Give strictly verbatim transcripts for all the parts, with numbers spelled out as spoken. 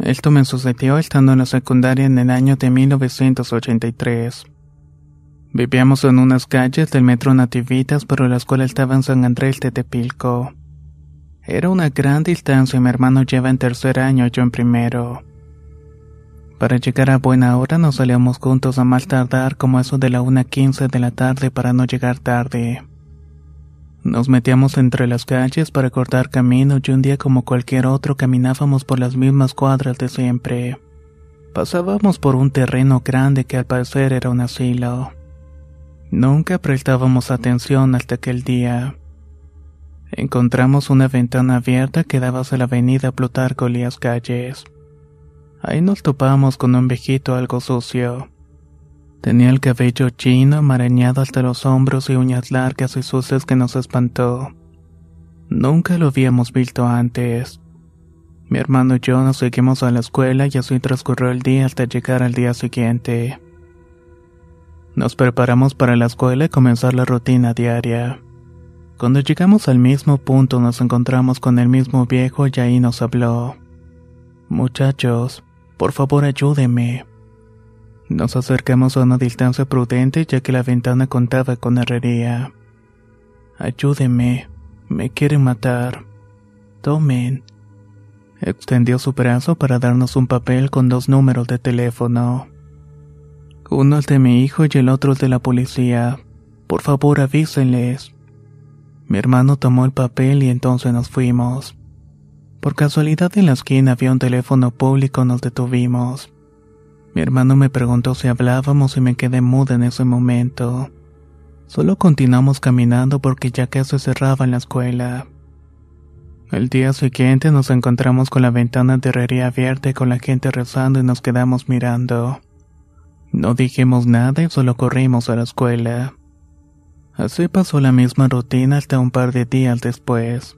Esto me sucedió estando en la secundaria en el año de mil novecientos ochenta y tres. Vivíamos en unas calles del metro Nativitas, pero la escuela estaba en San Andrés de Tepilco. Era una gran distancia y mi hermano lleva en tercer año y yo en primero. Para llegar a buena hora nos salíamos juntos a más tardar como eso de la una quince de la tarde para no llegar tarde. Nos metíamos entre las calles para cortar camino y un día como cualquier otro caminábamos por las mismas cuadras de siempre. Pasábamos por un terreno grande que al parecer era un asilo. Nunca prestábamos atención hasta aquel día. Encontramos una ventana abierta que daba hacia la avenida Plutarco Elías Calles. Ahí nos topamos con un viejito algo sucio. Tenía el cabello chino, amarañado hasta los hombros y uñas largas y sucias que nos espantó. Nunca lo habíamos visto antes. Mi hermano y yo nos seguimos a la escuela y así transcurrió el día hasta llegar al día siguiente. Nos preparamos para la escuela y comenzar la rutina diaria. Cuando llegamos al mismo punto nos encontramos con el mismo viejo y ahí nos habló. «Muchachos, por favor ayúdenme». Nos acercamos a una distancia prudente ya que la ventana contaba con herrería. «Ayúdenme, me quieren matar. Tomen». Extendió su brazo para darnos un papel con dos números de teléfono. «Uno es de mi hijo y el otro es de la policía. Por favor, avísenles». Mi hermano tomó el papel y entonces nos fuimos. Por casualidad en la esquina había un teléfono público, nos detuvimos. Mi hermano me preguntó si hablábamos y me quedé muda en ese momento. Solo continuamos caminando porque ya casi cerraba la escuela. El día siguiente nos encontramos con la ventana de herrería abierta y con la gente rezando y nos quedamos mirando. No dijimos nada y solo corrimos a la escuela. Así pasó la misma rutina hasta un par de días después.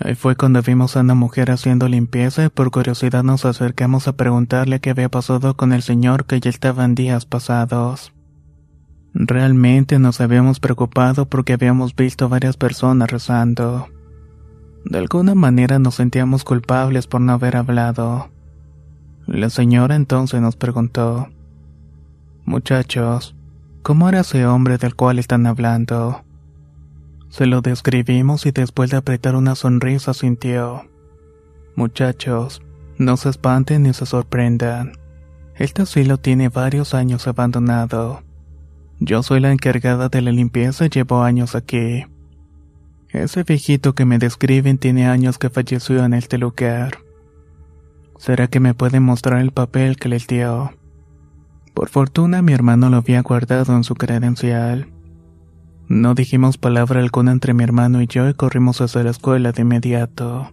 Ahí fue cuando vimos a una mujer haciendo limpieza y por curiosidad nos acercamos a preguntarle qué había pasado con el señor que ya estaba en días pasados. Realmente nos habíamos preocupado porque habíamos visto varias personas rezando. De alguna manera nos sentíamos culpables por no haber hablado. La señora entonces nos preguntó: «Muchachos, ¿cómo era ese hombre del cual están hablando?». Se lo describimos y después de apretar una sonrisa sintió: «Muchachos, no se espanten ni se sorprendan. Este asilo tiene varios años abandonado. Yo soy la encargada de la limpieza y llevo años aquí. Ese viejito que me describen tiene años que falleció en este lugar. ¿Será que me pueden mostrar el papel que les dio?». Por fortuna mi hermano lo había guardado en su credencial. No dijimos palabra alguna entre mi hermano y yo y corrimos hacia la escuela de inmediato.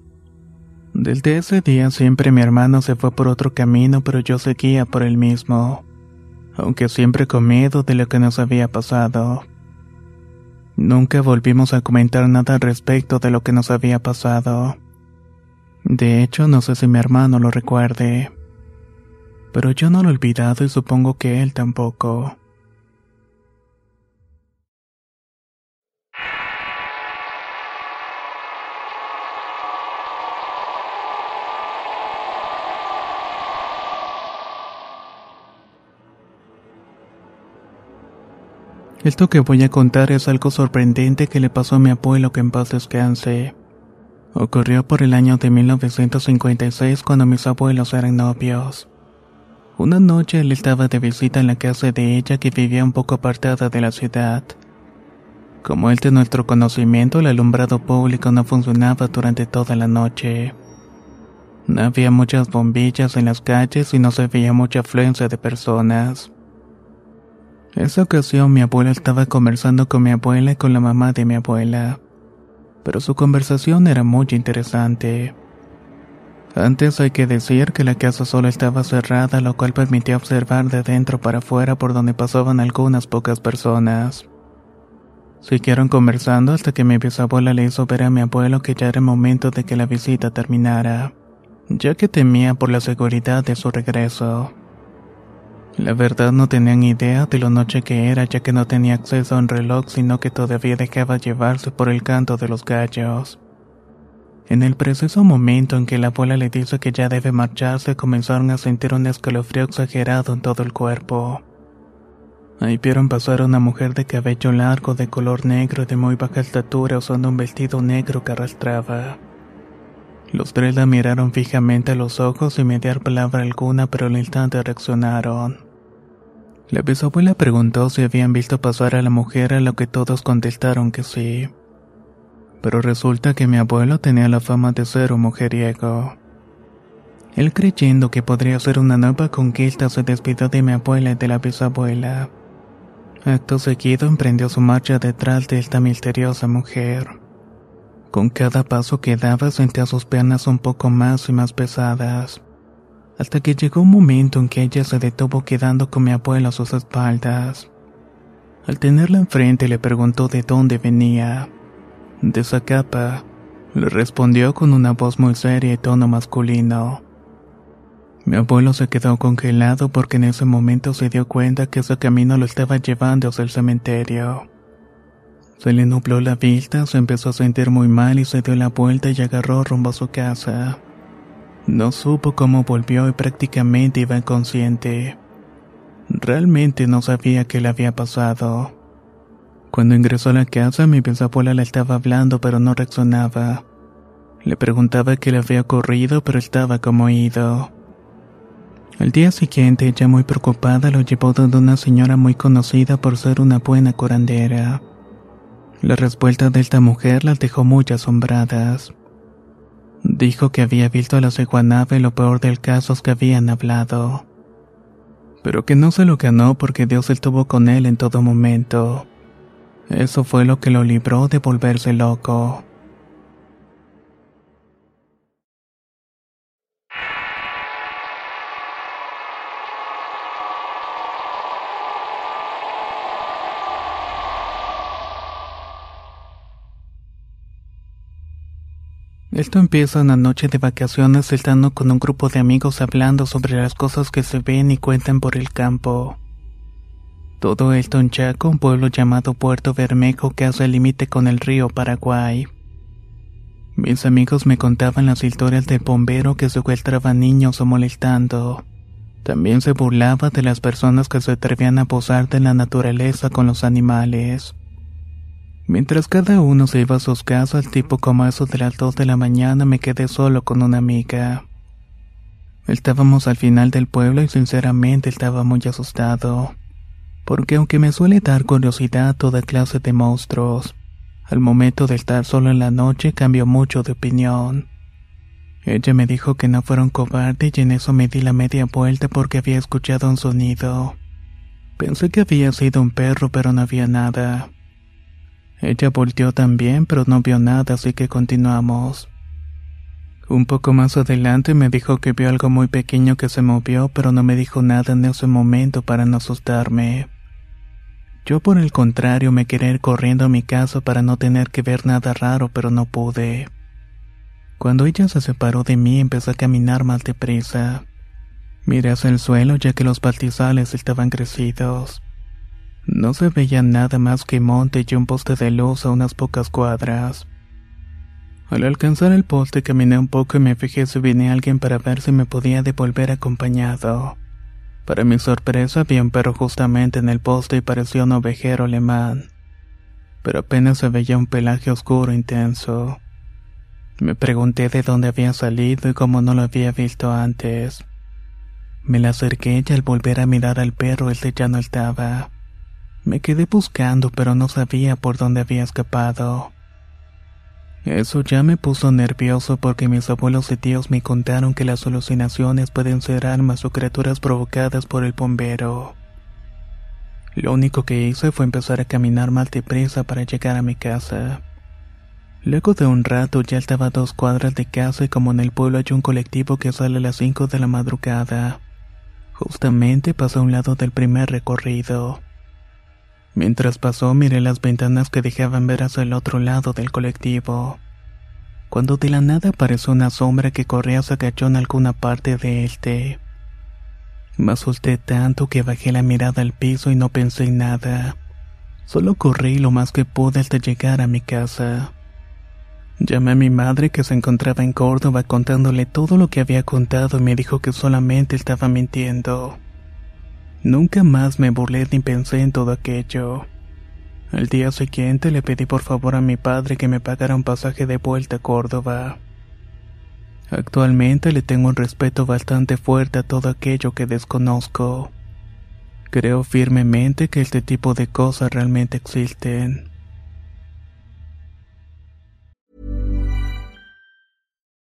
Desde ese día siempre mi hermano se fue por otro camino, pero yo seguía por el mismo, aunque siempre con miedo de lo que nos había pasado. Nunca volvimos a comentar nada al respecto de lo que nos había pasado. De hecho, no sé si mi hermano lo recuerde, pero yo no lo he olvidado y supongo que él tampoco. Esto que voy a contar es algo sorprendente que le pasó a mi abuelo, que en paz descanse. Ocurrió por el año de mil novecientos cincuenta y seis, cuando mis abuelos eran novios. Una noche él estaba de visita en la casa de ella, que vivía un poco apartada de la ciudad. Como es de nuestro conocimiento, el alumbrado público no funcionaba durante toda la noche. No había muchas bombillas en las calles y no se veía mucha afluencia de personas. Esa ocasión mi abuelo estaba conversando con mi abuela y con la mamá de mi abuela, pero su conversación era muy interesante. Antes hay que decir que la casa solo estaba cerrada, lo cual permitía observar de dentro para afuera, por donde pasaban algunas pocas personas. Siguieron conversando hasta que mi bisabuela le hizo ver a mi abuelo que ya era momento de que la visita terminara, ya que temía por la seguridad de su regreso. La verdad no tenían idea de lo noche que era, ya que no tenía acceso a un reloj, sino que todavía dejaba llevarse por el canto de los gallos. En el preciso momento en que la abuela le dice que ya debe marcharse, comenzaron a sentir un escalofrío exagerado en todo el cuerpo. Ahí vieron pasar a una mujer de cabello largo, de color negro y de muy baja estatura, usando un vestido negro que arrastraba. Los tres la miraron fijamente a los ojos sin mediar palabra alguna, pero al instante reaccionaron. La bisabuela preguntó si habían visto pasar a la mujer, a lo que todos contestaron que sí. Pero resulta que mi abuelo tenía la fama de ser un mujeriego. Él, creyendo que podría ser una nueva conquista, se despidió de mi abuela y de la bisabuela. Acto seguido emprendió su marcha detrás de esta misteriosa mujer. Con cada paso que daba sentía sus piernas un poco más y más pesadas, hasta que llegó un momento en que ella se detuvo, quedando con mi abuelo a sus espaldas. Al tenerla enfrente le preguntó de dónde venía. «De Zacapa», le respondió con una voz muy seria y tono masculino. Mi abuelo se quedó congelado, porque en ese momento se dio cuenta que ese camino lo estaba llevando hacia el cementerio. Se le nubló la vista, se empezó a sentir muy mal y se dio la vuelta y agarró rumbo a su casa. No supo cómo volvió y prácticamente iba inconsciente. Realmente no sabía qué le había pasado. Cuando ingresó a la casa, mi bisabuela le estaba hablando, pero no reaccionaba. Le preguntaba qué le había ocurrido, pero estaba como ido. Al día siguiente, ella muy preocupada lo llevó donde una señora muy conocida por ser una buena curandera. La respuesta de esta mujer las dejó muy asombradas. Dijo que había visto a la seguanave, y lo peor del caso es que habían hablado, pero que no se lo ganó porque Dios estuvo con él en todo momento. Eso fue lo que lo libró de volverse loco. Esto empieza una noche de vacaciones, estando con un grupo de amigos hablando sobre las cosas que se ven y cuentan por el campo. Todo esto en Chaco, un pueblo llamado Puerto Bermejo, que hace el límite con el río Paraguay. Mis amigos me contaban las historias del bombero que secuestraba niños o molestando. También se burlaba de las personas que se atrevían a abusar de la naturaleza con los animales. Mientras cada uno se iba a sus casas, tipo como eso de las dos de la mañana, me quedé solo con una amiga. Estábamos al final del pueblo y sinceramente estaba muy asustado, porque aunque me suele dar curiosidad toda clase de monstruos, al momento de estar solo en la noche cambió mucho de opinión. Ella me dijo que no fuera un cobarde y en eso me di la media vuelta porque había escuchado un sonido. Pensé que había sido un perro, pero no había nada. Ella volteó también, pero no vio nada, así que continuamos. Un poco más adelante me dijo que vio algo muy pequeño que se movió, pero no me dijo nada en ese momento para no asustarme. Yo, por el contrario, me quería ir corriendo a mi casa para no tener que ver nada raro, pero no pude. Cuando ella se separó de mí, empecé a caminar más deprisa. Miré hacia el suelo, ya que los pastizales estaban crecidos. No se veía nada más que monte y un poste de luz a unas pocas cuadras. Al alcanzar el poste caminé un poco y me fijé si venía alguien para ver si me podía devolver acompañado. Para mi sorpresa vi un perro justamente en el poste y parecía un ovejero alemán, pero apenas se veía un pelaje oscuro intenso. Me pregunté de dónde había salido y cómo no lo había visto antes. Me la acerqué y al volver a mirar al perro este ya no estaba. Me quedé buscando pero no sabía por dónde había escapado. Eso ya me puso nervioso porque mis abuelos y tíos me contaron que las alucinaciones pueden ser armas o criaturas provocadas por el bombero. Lo único que hice fue empezar a caminar más deprisa para llegar a mi casa. Luego de un rato ya estaba a dos cuadras de casa y como en el pueblo hay un colectivo que sale a las cinco de la madrugada, justamente pasé a un lado del primer recorrido. Mientras pasó, miré las ventanas que dejaban ver hacia el otro lado del colectivo, cuando de la nada apareció una sombra que corría hacia cayó en alguna parte de este. Me asusté tanto que bajé la mirada al piso y no pensé en nada. Solo corrí lo más que pude hasta llegar a mi casa. Llamé a mi madre que se encontraba en Córdoba contándole todo lo que había contado y me dijo que solamente estaba mintiendo. Nunca más me burlé ni pensé en todo aquello. Al día siguiente le pedí por favor a mi padre que me pagara un pasaje de vuelta a Córdoba. Actualmente le tengo un respeto bastante fuerte a todo aquello que desconozco. Creo firmemente que este tipo de cosas realmente existen.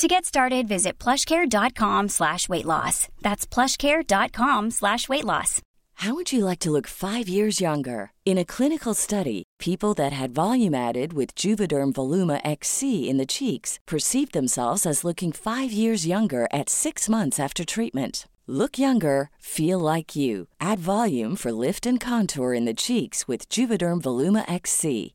To get started, visit plushcare.com slash weight loss. That's plushcare.com slash weight loss. How would you like to look five years younger? In a clinical study, people that had volume added with Juvederm Voluma X C in the cheeks perceived themselves as looking five years younger at six months after treatment. Look younger, feel like you. Add volume for lift and contour in the cheeks with Juvederm Voluma X C.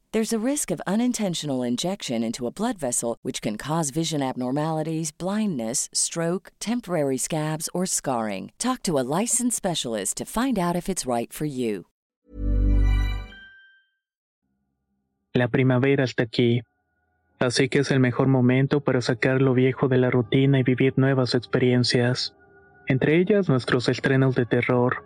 There's a risk of unintentional injection into a blood vessel, which can cause vision abnormalities, blindness, stroke, temporary scabs, or scarring. Talk to a licensed specialist to find out if it's right for you. La primavera está aquí, así que es el mejor momento para sacar lo viejo de la rutina y vivir nuevas experiencias, entre ellas nuestros estrenos de terror,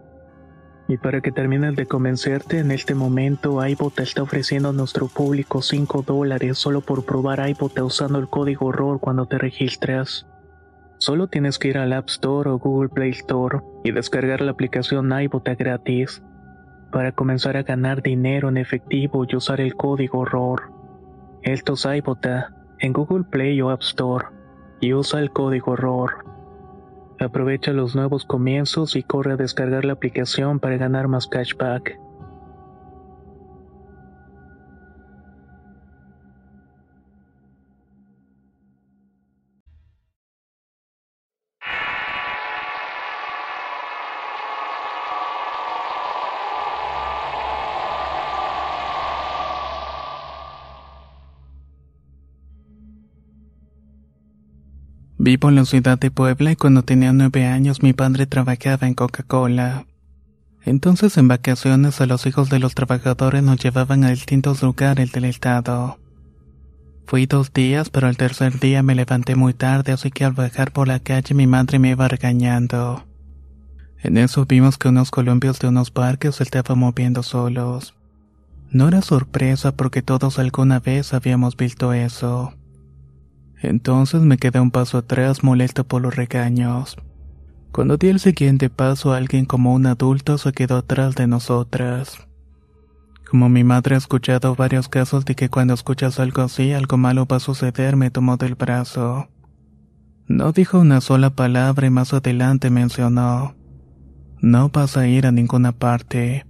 Y para que termines de convencerte, en este momento Ibotta está ofreciendo a nuestro público cinco dólares solo por probar Ibotta usando el código horror cuando te registras. Solo tienes que ir al App Store o Google Play Store y descargar la aplicación Ibotta gratis para comenzar a ganar dinero en efectivo y usar el código horror. Esto es Ibotta en Google Play o App Store y usa el código horror. Aprovecha los nuevos comienzos y corre a descargar la aplicación para ganar más cashback. Vivo en la ciudad de Puebla y cuando tenía nueve años mi padre trabajaba en Coca-Cola. Entonces en vacaciones a los hijos de los trabajadores nos llevaban a distintos lugares del estado. Fui dos días, pero el tercer día me levanté muy tarde, así que al bajar por la calle mi madre me iba regañando. En eso vimos que unos columpios de unos parques se estaban moviendo solos. No era sorpresa porque todos alguna vez habíamos visto eso. Entonces me quedé un paso atrás, molesto por los regaños. Cuando di el siguiente paso, alguien como un adulto se quedó atrás de nosotras. Como mi madre ha escuchado varios casos de que cuando escuchas algo así, algo malo va a suceder, me tomó del brazo. No dijo una sola palabra y más adelante mencionó: no vas a ir a ninguna parte.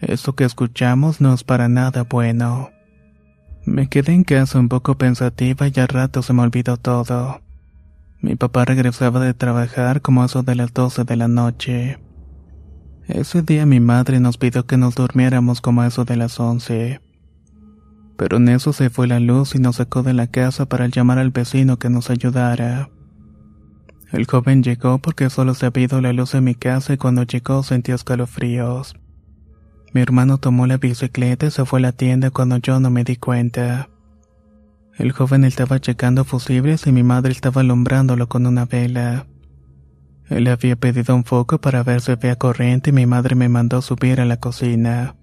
Esto que escuchamos no es para nada bueno. Me quedé en casa un poco pensativa y al rato se me olvidó todo. Mi papá regresaba de trabajar como eso de las doce de la noche. Ese día mi madre nos pidió que nos durmiéramos como eso de las once. Pero en eso se fue la luz y nos sacó de la casa para llamar al vecino que nos ayudara. El joven llegó porque solo se había ido la luz en mi casa y cuando llegó sentí escalofríos. Mi hermano tomó la bicicleta y se fue a la tienda cuando yo no me di cuenta. El joven estaba checando fusibles y mi madre estaba alumbrándolo con una vela. Él había pedido un foco para ver si había corriente y mi madre me mandó subir a la cocina.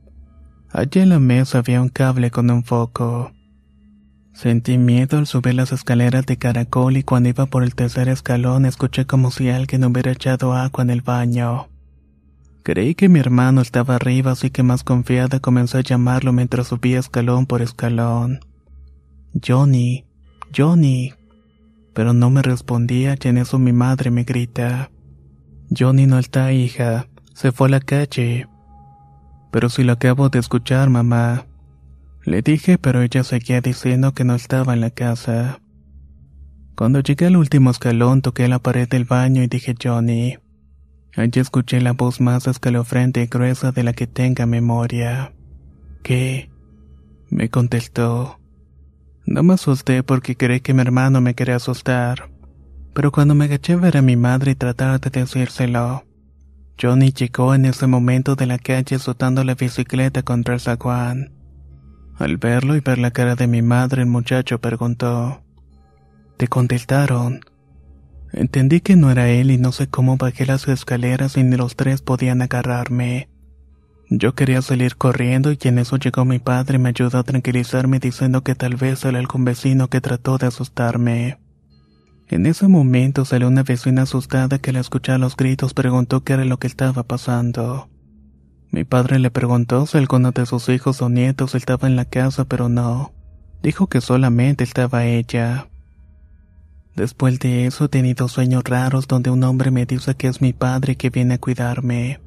Allí en la mesa había un cable con un foco. Sentí miedo al subir las escaleras de caracol y cuando iba por el tercer escalón escuché como si alguien hubiera echado agua en el baño. Creí que mi hermano estaba arriba, así que más confiada comencé a llamarlo mientras subía escalón por escalón. Johnny, Johnny, pero no me respondía y en eso mi madre me grita: Johnny no está, hija, se fue a la calle. Pero si lo acabo de escuchar, mamá, le dije, pero ella seguía diciendo que no estaba en la casa. Cuando llegué al último escalón toqué la pared del baño y dije Johnny. Allí escuché la voz más escalofriante y gruesa de la que tenga memoria. ¿Qué?, me contestó. No me asusté porque creí que mi hermano me quería asustar, pero cuando me agaché a ver a mi madre y tratar de decírselo, Johnny llegó en ese momento de la calle azotando la bicicleta contra el zaguán. Al verlo y ver la cara de mi madre, el muchacho preguntó: ¿te contestaron? Entendí que no era él y no sé cómo bajé las escaleras y ni los tres podían agarrarme. Yo quería salir corriendo y en eso llegó mi padre y me ayudó a tranquilizarme diciendo que tal vez era algún vecino que trató de asustarme. En ese momento salió una vecina asustada que al escuchar los gritos preguntó qué era lo que estaba pasando. Mi padre le preguntó si alguno de sus hijos o nietos estaba en la casa, pero no. Dijo que solamente estaba ella. Después de eso he tenido sueños raros donde un hombre me dice que es mi padre y que viene a cuidarme.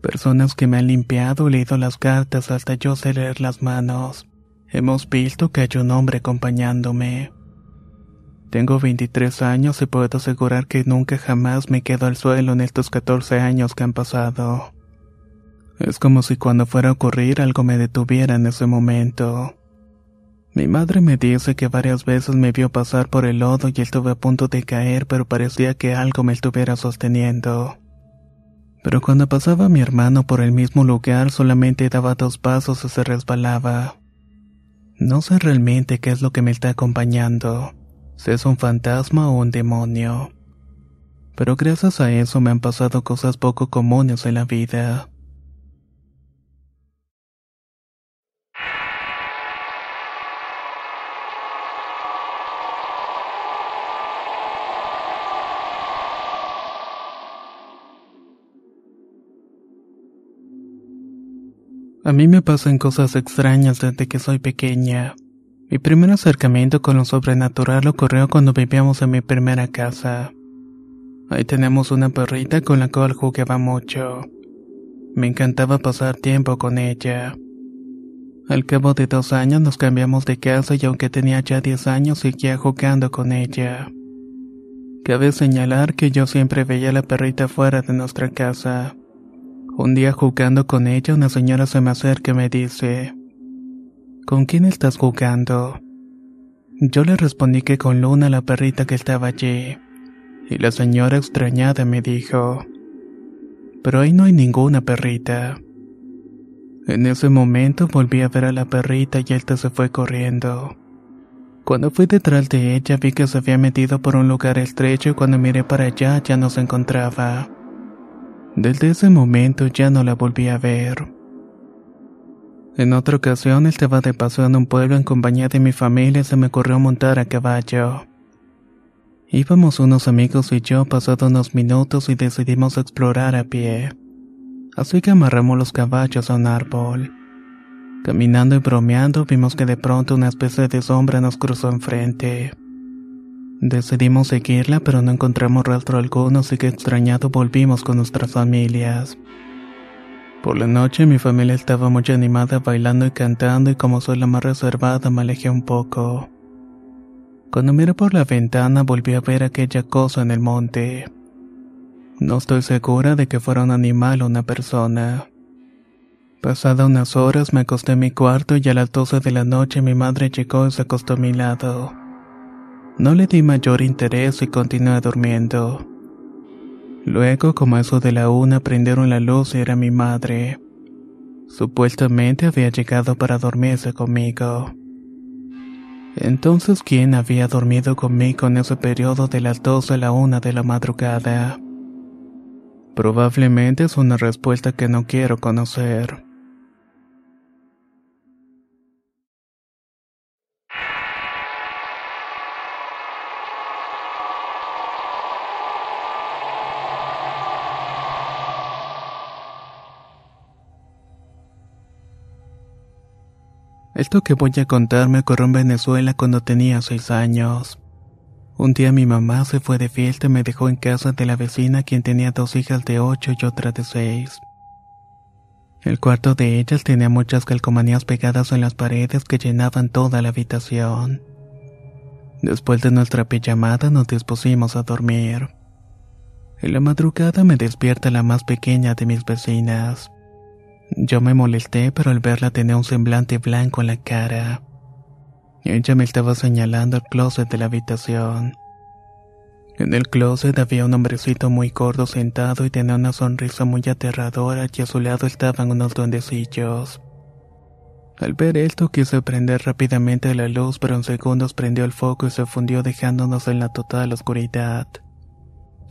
Personas que me han limpiado, leído las cartas hasta yo sé leer las manos. Hemos visto que hay un hombre acompañándome. Tengo veintitrés años y puedo asegurar que nunca jamás me quedo al suelo en estos catorce años que han pasado. Es como si cuando fuera a ocurrir algo me detuviera en ese momento. Mi madre me dice que varias veces me vio pasar por el lodo y estuve a punto de caer, pero parecía que algo me estuviera sosteniendo. Pero cuando pasaba mi hermano por el mismo lugar solamente daba dos pasos y se resbalaba. No sé realmente qué es lo que me está acompañando, si es un fantasma o un demonio. Pero gracias a eso me han pasado cosas poco comunes en la vida. A mí me pasan cosas extrañas desde que soy pequeña. Mi primer acercamiento con lo sobrenatural ocurrió cuando vivíamos en mi primera casa. Ahí teníamos una perrita con la cual jugaba mucho. Me encantaba pasar tiempo con ella. Al cabo de dos años nos cambiamos de casa y aunque tenía ya diez años seguía jugando con ella. Cabe señalar que yo siempre veía a la perrita fuera de nuestra casa. Un día jugando con ella, una señora se me acerca y me dice: ¿con quién estás jugando? Yo le respondí que con Luna, la perrita que estaba allí, y la señora extrañada me dijo, pero ahí no hay ninguna perrita. En ese momento volví a ver a la perrita y ésta se fue corriendo. Cuando fui detrás de ella vi que se había metido por un lugar estrecho y cuando miré para allá ya no se encontraba. Desde ese momento ya no la volví a ver. En otra ocasión estaba de paseo en un pueblo en compañía de mi familia y se me ocurrió montar a caballo. Íbamos unos amigos y yo, pasado unos minutos y decidimos explorar a pie. Así que amarramos los caballos a un árbol. Caminando y bromeando vimos que de pronto una especie de sombra nos cruzó enfrente. Decidimos seguirla pero no encontramos rastro alguno, así que extrañado volvimos con nuestras familias. Por la noche mi familia estaba muy animada bailando y cantando y como soy la más reservada me alejé un poco. Cuando miré por la ventana volví a ver aquella cosa en el monte. No estoy segura de que fuera un animal o una persona. Pasadas unas horas me acosté en mi cuarto y a las doce de la noche mi madre llegó y se acostó a mi lado. No le di mayor interés y continué durmiendo. Luego, como a eso de la una, prendieron la luz y era mi madre. Supuestamente había llegado para dormirse conmigo. Entonces, ¿quién había dormido conmigo en ese periodo de las doce a la una de la madrugada? Probablemente es una respuesta que no quiero conocer. Esto que voy a contar me ocurrió en Venezuela cuando tenía seis años. Un día mi mamá se fue de fiesta y me dejó en casa de la vecina quien tenía dos hijas de ocho y otra de seis. El cuarto de ellas tenía muchas calcomanías pegadas en las paredes que llenaban toda la habitación. Después de nuestra pijamada nos dispusimos a dormir. En la madrugada me despierta la más pequeña de mis vecinas. Yo me molesté, pero al verla tenía un semblante blanco en la cara. Ella me estaba señalando al closet de la habitación. En el closet había un hombrecito muy gordo sentado y tenía una sonrisa muy aterradora y a su lado estaban unos duendecillos. Al ver esto quise prender rápidamente la luz, pero en segundos prendió el foco y se fundió dejándonos en la total oscuridad.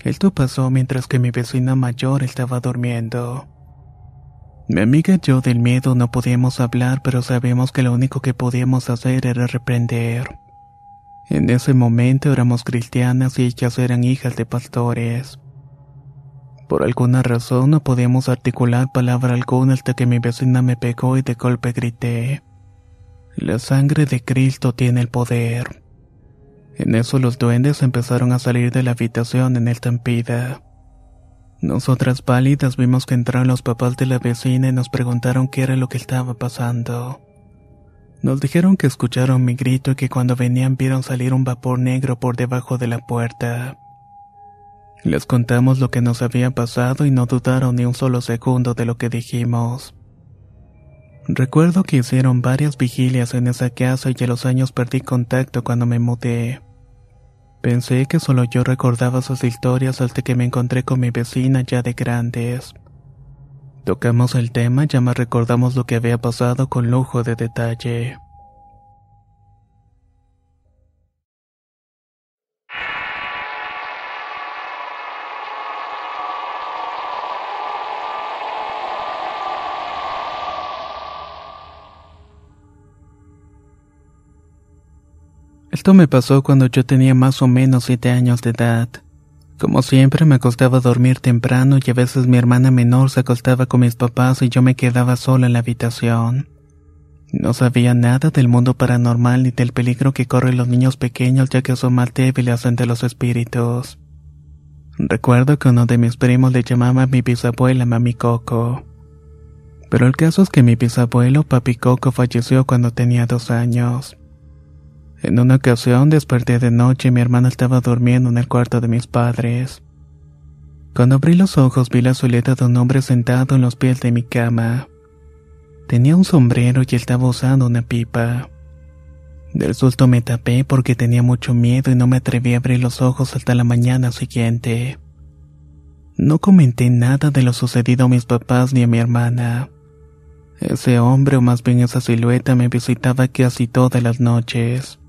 Esto pasó mientras que mi vecina mayor estaba durmiendo. Mi amiga y yo del miedo no podíamos hablar, pero sabíamos que lo único que podíamos hacer era reprender. En ese momento éramos cristianas y ellas eran hijas de pastores. Por alguna razón no podíamos articular palabra alguna hasta que mi vecina me pegó y de golpe grité: la sangre de Cristo tiene el poder. En eso los duendes empezaron a salir de la habitación en estampida. Nosotras pálidas vimos que entraron los papás de la vecina y nos preguntaron qué era lo que estaba pasando. Nos dijeron que escucharon mi grito y que cuando venían vieron salir un vapor negro por debajo de la puerta. Les contamos lo que nos había pasado y no dudaron ni un solo segundo de lo que dijimos. Recuerdo que hicieron varias vigilias en esa casa y a los años perdí contacto cuando me mudé. Pensé que solo yo recordaba esas historias hasta que me encontré con mi vecina ya de grandes. Tocamos el tema y ya más recordamos lo que había pasado con lujo de detalle. Esto me pasó cuando yo tenía más o menos siete años de edad. Como siempre me acostaba a dormir temprano y a veces mi hermana menor se acostaba con mis papás y yo me quedaba sola en la habitación. No sabía nada del mundo paranormal ni del peligro que corren los niños pequeños ya que son más débiles ante los espíritus. Recuerdo que uno de mis primos le llamaba a mi bisabuela Mami Coco. Pero el caso es que mi bisabuelo Papi Coco falleció cuando tenía dos años. En una ocasión desperté de noche y mi hermana estaba durmiendo en el cuarto de mis padres. Cuando abrí los ojos vi la silueta de un hombre sentado en los pies de mi cama. Tenía un sombrero y estaba usando una pipa. Del susto me tapé porque tenía mucho miedo y no me atreví a abrir los ojos hasta la mañana siguiente. No comenté nada de lo sucedido a mis papás ni a mi hermana. Ese hombre, o más bien esa silueta, me visitaba casi todas las noches.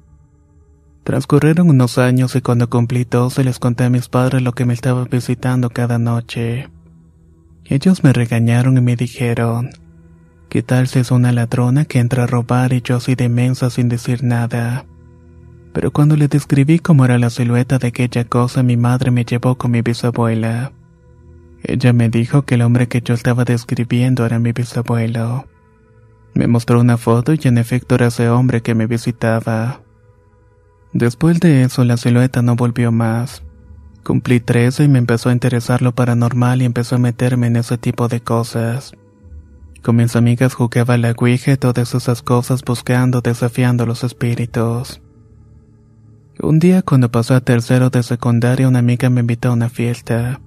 Transcurrieron unos años y cuando cumplí doce les conté a mis padres lo que me estaba visitando cada noche. Ellos me regañaron y me dijeron, ¿qué tal si es una ladrona que entra a robar? Y yo así de mensa sin decir nada. Pero cuando le describí cómo era la silueta de aquella cosa, mi madre me llevó con mi bisabuela. Ella me dijo que el hombre que yo estaba describiendo era mi bisabuelo. Me mostró una foto y en efecto era ese hombre que me visitaba. Después de eso, la silueta no volvió más. Cumplí trece y me empezó a interesar lo paranormal y empezó a meterme en ese tipo de cosas. Con mis amigas jugaba a la ouija y todas esas cosas, buscando, desafiando los espíritus. Un día, cuando pasé a tercero de secundaria, una amiga me invitó a una fiesta.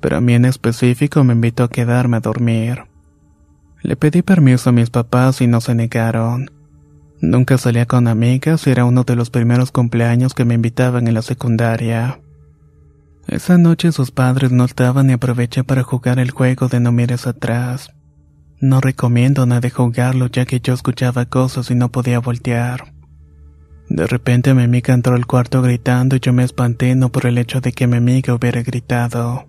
Pero a mí en específico me invitó a quedarme a dormir. Le pedí permiso a mis papás y no se negaron. Nunca salía con amigas y era uno de los primeros cumpleaños que me invitaban en la secundaria. Esa noche sus padres no estaban y aproveché para jugar el juego de no mires atrás. No recomiendo a nadie jugarlo ya que yo escuchaba cosas y no podía voltear. De repente mi amiga entró al cuarto gritando y yo me espanté, no por el hecho de que mi amiga hubiera gritado,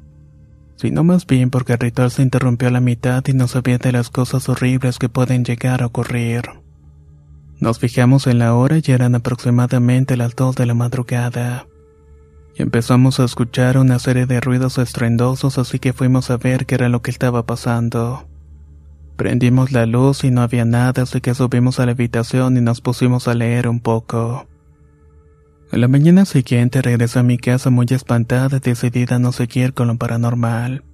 sino más bien porque el ritual se interrumpió a la mitad y no sabía de las cosas horribles que pueden llegar a ocurrir. Nos fijamos en la hora y eran aproximadamente las dos de la madrugada. Y empezamos a escuchar una serie de ruidos estruendosos, así que fuimos a ver qué era lo que estaba pasando. Prendimos la luz y no había nada, así que subimos a la habitación y nos pusimos a leer un poco. A la mañana siguiente regresé a mi casa muy espantada y decidida a no seguir con lo paranormal.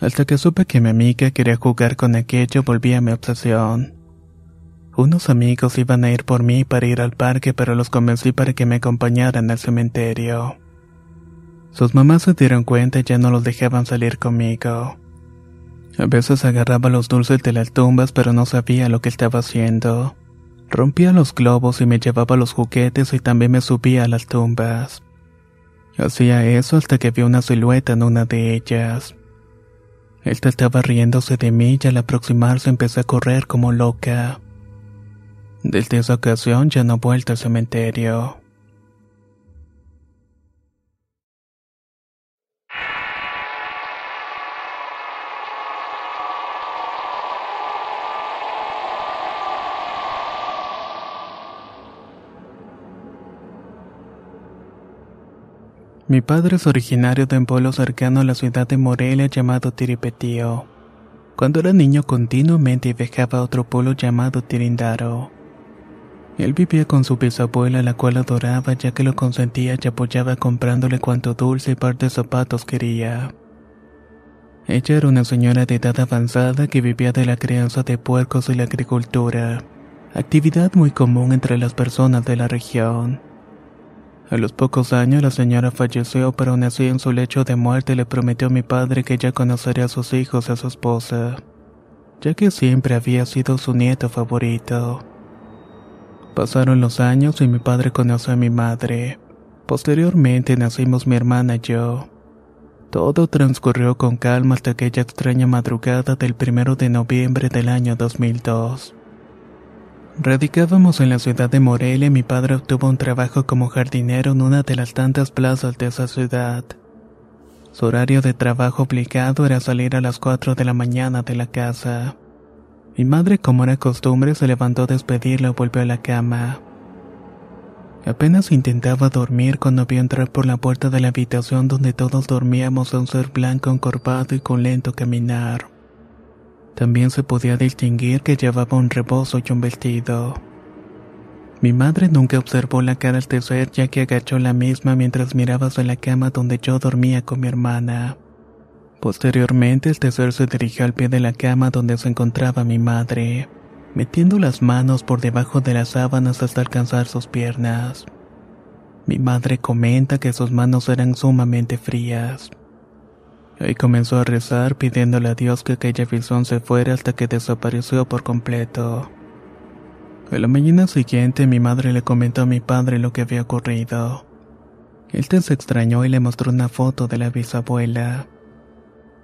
Hasta que supe que mi amiga quería jugar con aquello, volví a mi obsesión. Unos amigos iban a ir por mí para ir al parque, pero los convencí para que me acompañaran al cementerio. Sus mamás se dieron cuenta y ya no los dejaban salir conmigo. A veces agarraba los dulces de las tumbas, pero no sabía lo que estaba haciendo. Rompía los globos y me llevaba los juguetes y también me subía a las tumbas. Hacía eso hasta que vi una silueta en una de ellas. Él estaba riéndose de mí y al aproximarse empecé a correr como loca. Desde esa ocasión ya no he vuelto al cementerio. Mi padre es originario de un pueblo cercano a la ciudad de Morelia llamado Tiripetío. Cuando era niño continuamente viajaba a otro pueblo llamado Tirindaro. Él vivía con su bisabuela, la cual adoraba ya que lo consentía y apoyaba comprándole cuanto dulce y par de zapatos quería. Ella era una señora de edad avanzada que vivía de la crianza de puercos y la agricultura, actividad muy común entre las personas de la región. A los pocos años la señora falleció, pero aún así en su lecho de muerte le prometió a mi padre que ella conocería a sus hijos y a su esposa, ya que siempre había sido su nieto favorito. Pasaron los años y mi padre conoció a mi madre. Posteriormente nacimos mi hermana y yo. Todo transcurrió con calma hasta aquella extraña madrugada del primero de noviembre del año dos mil dos. Radicábamos en la ciudad de Morelia y mi padre obtuvo un trabajo como jardinero en una de las tantas plazas de esa ciudad. Su horario de trabajo obligado era salir a las cuatro de la mañana de la casa. Mi madre, como era costumbre, se levantó a despedirla y volvió a la cama. Apenas intentaba dormir cuando vio entrar por la puerta de la habitación donde todos dormíamos a un ser blanco encorvado y con lento caminar. También se podía distinguir que llevaba un rebozo y un vestido. Mi madre nunca observó la cara del ser, ya que agachó la misma mientras miraba hacia la cama donde yo dormía con mi hermana. Posteriormente, el ser se dirigió al pie de la cama donde se encontraba mi madre, metiendo las manos por debajo de las sábanas hasta alcanzar sus piernas. Mi madre comenta que sus manos eran sumamente frías. Ahí comenzó a rezar pidiéndole a Dios que aquella visión se fuera hasta que desapareció por completo. A la mañana siguiente mi madre le comentó a mi padre lo que había ocurrido. Él se extrañó y le mostró una foto de la bisabuela.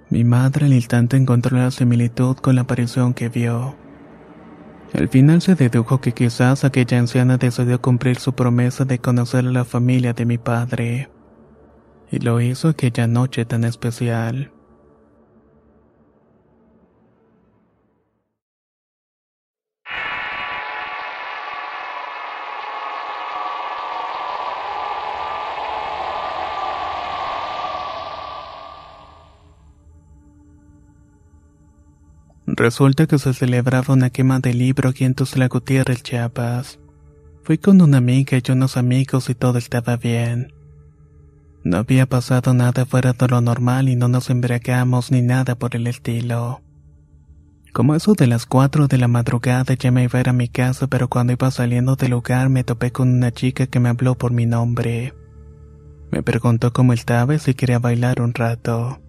Mi madre al instante encontró la similitud con la aparición que vio. Al final se dedujo que quizás aquella anciana decidió cumplir su promesa de conocer a la familia de mi padre. Y lo hizo aquella noche tan especial. Resulta que se celebraba una quema de libro aquí en Tuxtla Gutiérrez, Chiapas. Fui con una amiga y unos amigos y todo estaba bien. No había pasado nada fuera de lo normal y no nos embriagamos ni nada por el estilo. Como eso de las cuatro de la madrugada ya me iba a ir a mi casa, pero cuando iba saliendo del lugar me topé con una chica que me habló por mi nombre. Me preguntó cómo estaba y si quería bailar un rato.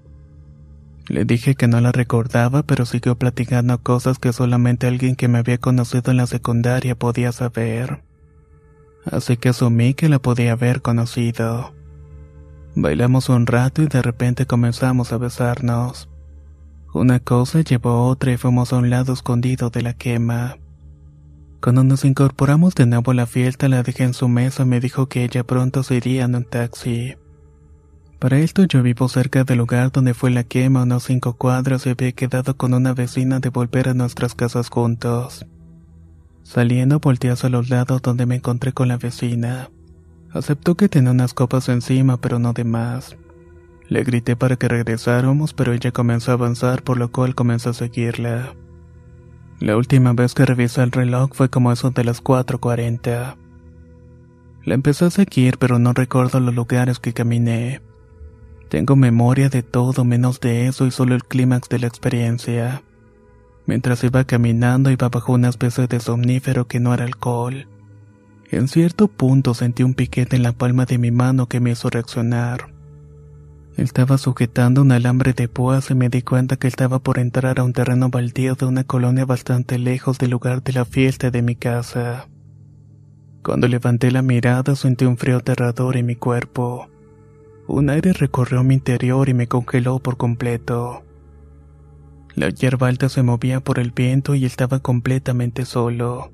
Le dije que no la recordaba, pero siguió platicando cosas que solamente alguien que me había conocido en la secundaria podía saber. Así que asumí que la podía haber conocido. Bailamos un rato y de repente comenzamos a besarnos. Una cosa llevó a otra y fuimos a un lado escondido de la quema. Cuando nos incorporamos de nuevo a la fiesta, la dejé en su mesa y me dijo que ella pronto se iría en un taxi. Para esto yo vivo cerca del lugar donde fue la quema, unos cinco cuadras, y había quedado con una vecina de volver a nuestras casas juntos. Saliendo volteé hacia los lados donde me encontré con la vecina. Aceptó que tenía unas copas encima, pero no de más. Le grité para que regresáramos, pero ella comenzó a avanzar, por lo cual comencé a seguirla. La última vez que revisé el reloj fue como eso de las cuatro cuarenta. La empecé a seguir, pero no recuerdo los lugares que caminé. Tengo memoria de todo menos de eso y solo el clímax de la experiencia. Mientras iba caminando iba bajo una especie de somnífero que no era alcohol. En cierto punto sentí un piquete en la palma de mi mano que me hizo reaccionar. Estaba sujetando un alambre de púas y me di cuenta que estaba por entrar a un terreno baldío de una colonia bastante lejos del lugar de la fiesta de mi casa. Cuando levanté la mirada sentí un frío aterrador en mi cuerpo. Un aire recorrió mi interior y me congeló por completo. La hierba alta se movía por el viento y estaba completamente solo.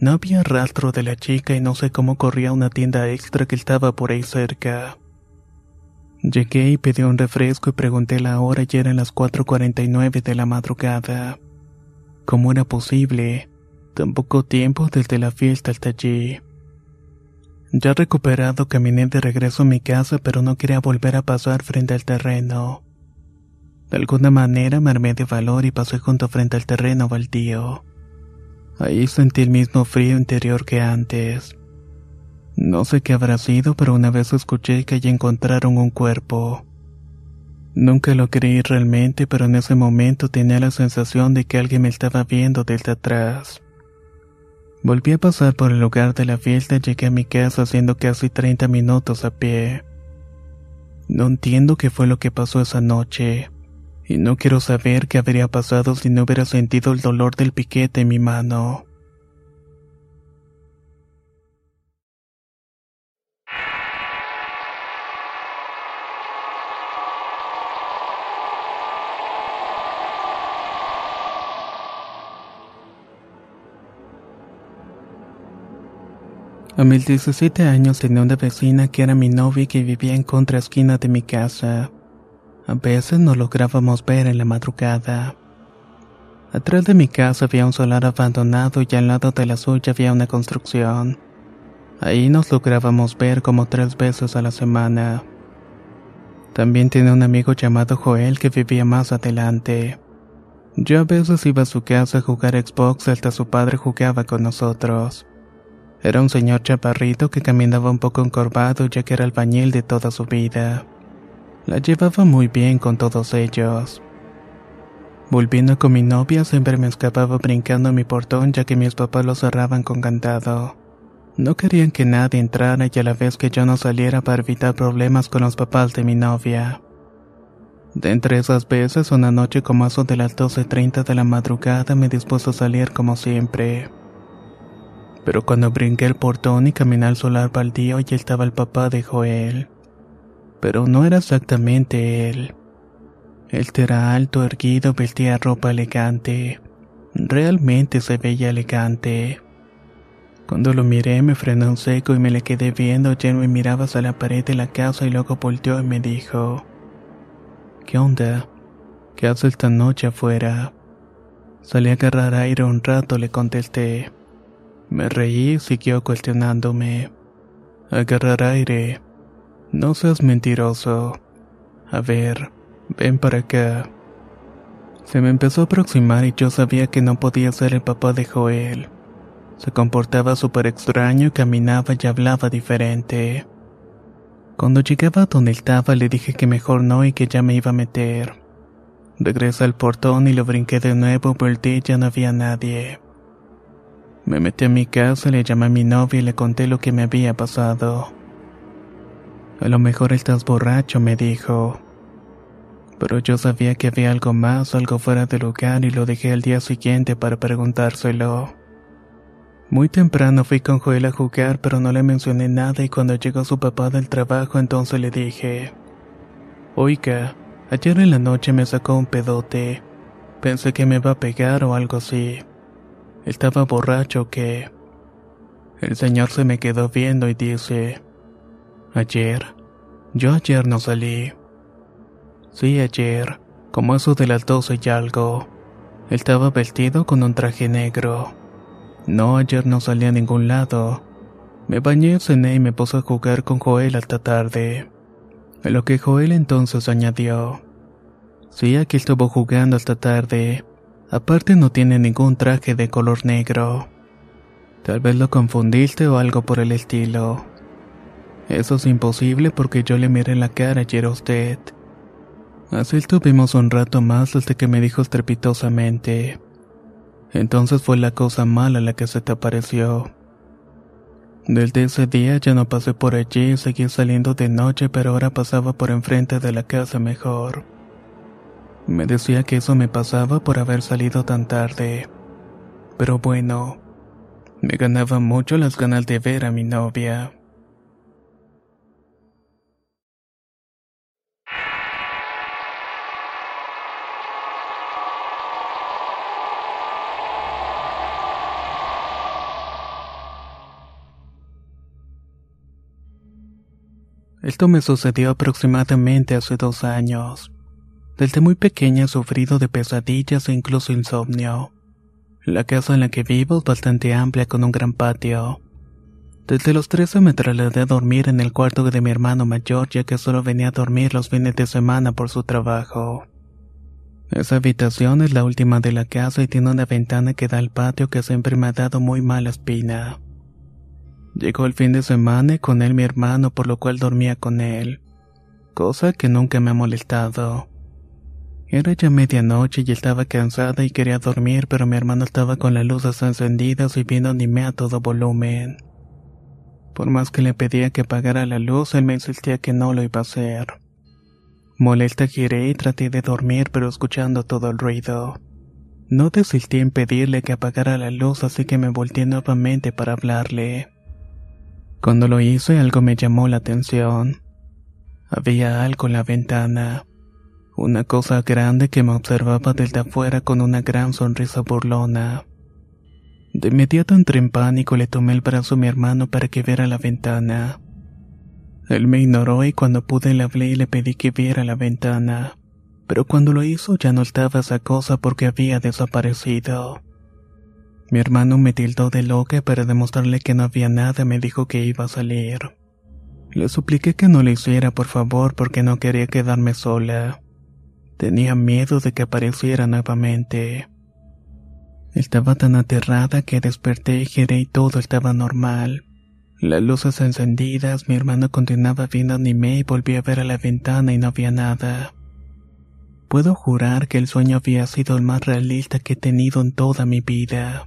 No había rastro de la chica y no sé cómo corría una tienda extra que estaba por ahí cerca. Llegué y pedí un refresco y pregunté la hora y eran las cuatro cuarenta y nueve de la madrugada. ¿Cómo era posible? Tan poco tiempo desde la fiesta hasta allí. Ya recuperado caminé de regreso a mi casa, pero no quería volver a pasar frente al terreno. De alguna manera me armé de valor y pasé junto frente al terreno baldío. Ahí sentí el mismo frío interior que antes. No sé qué habrá sido, pero una vez escuché que allí encontraron un cuerpo. Nunca lo creí realmente, pero en ese momento tenía la sensación de que alguien me estaba viendo desde atrás. Volví a pasar por el lugar de la fiesta y llegué a mi casa haciendo casi treinta minutos a pie. No entiendo qué fue lo que pasó esa noche, y no quiero saber qué habría pasado si no hubiera sentido el dolor del piquete en mi mano. A mis diecisiete años tenía una vecina que era mi novia y que vivía en contraesquina de mi casa. A veces nos lográbamos ver en la madrugada. Atrás de mi casa había un solar abandonado y al lado de la suya había una construcción. Ahí nos lográbamos ver como tres veces a la semana. También tenía un amigo llamado Joel que vivía más adelante. Yo a veces iba a su casa a jugar a Xbox hasta su padre jugaba con nosotros. Era un señor chaparrito que caminaba un poco encorvado ya que era albañil de toda su vida. La llevaba muy bien con todos ellos. Volviendo con mi novia siempre me escapaba brincando en mi portón ya que mis papás lo cerraban con candado. No querían que nadie entrara y a la vez que yo no saliera para evitar problemas con los papás de mi novia. De entre esas veces, una noche como eso de las doce treinta de la madrugada me dispuse a salir como siempre. pero cuando brinqué el portón y caminé al solar baldío ya estaba el papá de Joel. Pero no era exactamente él. Este era alto, erguido, vestía ropa elegante. Realmente se veía elegante. Cuando lo miré me frenó un seco y me le quedé viendo, ya me miraba hacia la pared de la casa y luego volteó y me dijo: ¿Qué onda? ¿Qué haces esta noche afuera? Salí a agarrar aire un rato, le contesté. Me reí y siguió cuestionándome. Agarrar aire. No seas mentiroso. A ver, ven para acá. Se me empezó a aproximar y yo sabía que no podía ser el papá de Joel. Se comportaba súper extraño, caminaba y hablaba diferente. Cuando llegaba a donde estaba le dije que mejor no y que ya me iba a meter. Regresé al portón y lo brinqué de nuevo, volteé y ya no había nadie. Me metí a mi casa, le llamé a mi novia y le conté lo que me había pasado. A lo mejor estás borracho, me dijo. Pero yo sabía que había algo más, algo fuera de lugar, y lo dejé al día siguiente para preguntárselo. Muy temprano fui con Joel a jugar, pero no le mencioné nada, y cuando llegó su papá del trabajo, entonces le dije: Oiga, ayer en la noche me sacó un pedote. Pensé que me iba a pegar o algo así. Estaba borracho, ¿qué? El señor se me quedó viendo y dice: ¿Ayer? Yo ayer no salí. Sí, ayer, como eso de las doce y algo. Estaba vestido con un traje negro. No, ayer no salí a ningún lado. Me bañé, cené y me puse a jugar con Joel hasta tarde. A lo que Joel entonces añadió: Sí, aquí estuvo jugando hasta tarde. Aparte no tiene ningún traje de color negro. Tal vez lo confundiste o algo por el estilo. Eso es imposible porque yo le miré en la cara ayer a usted. Así estuvimos un rato más hasta que me dijo estrepitosamente: Entonces fue la cosa mala la que se te apareció. Desde ese día ya no pasé por allí, seguí saliendo de noche, pero ahora pasaba por enfrente de la casa mejor. Me decía que eso me pasaba por haber salido tan tarde. Pero bueno, me ganaba mucho las ganas de ver a mi novia. Esto me sucedió aproximadamente hace dos años. Desde muy pequeña he sufrido de pesadillas e incluso insomnio. La casa en la que vivo es bastante amplia con un gran patio. Desde los trece me trasladé a dormir en el cuarto de mi hermano mayor, ya que solo venía a dormir los fines de semana por su trabajo. Esa habitación es la última de la casa y tiene una ventana que da al patio que siempre me ha dado muy mala espina. Llegó el fin de semana y con él mi hermano, por lo cual dormía con él, cosa que nunca me ha molestado. Era ya medianoche y estaba cansada y quería dormir, pero mi hermano estaba con las luces encendidas y viendo anime a todo volumen. Por más que le pedía que apagara la luz, él me insistía que no lo iba a hacer. Molesta giré y traté de dormir, pero escuchando todo el ruido. No desistí en pedirle que apagara la luz, así que me volteé nuevamente para hablarle. Cuando lo hice, algo me llamó la atención. Había algo en la ventana. Una cosa grande que me observaba desde afuera con una gran sonrisa burlona. De inmediato entré en pánico y le tomé el brazo a mi hermano para que viera la ventana. Él me ignoró y cuando pude le hablé y le pedí que viera la ventana. Pero cuando lo hizo ya no estaba esa cosa porque había desaparecido. Mi hermano me tildó de loca y para demostrarle que no había nada me dijo que iba a salir. Le supliqué que no lo hiciera por favor porque no quería quedarme sola. Tenía miedo de que apareciera nuevamente. Estaba tan aterrada que desperté y giré y todo estaba normal. Las luces encendidas, mi hermano continuaba viendo anime y volví a ver a la ventana y no había nada. Puedo jurar que el sueño había sido el más realista que he tenido en toda mi vida.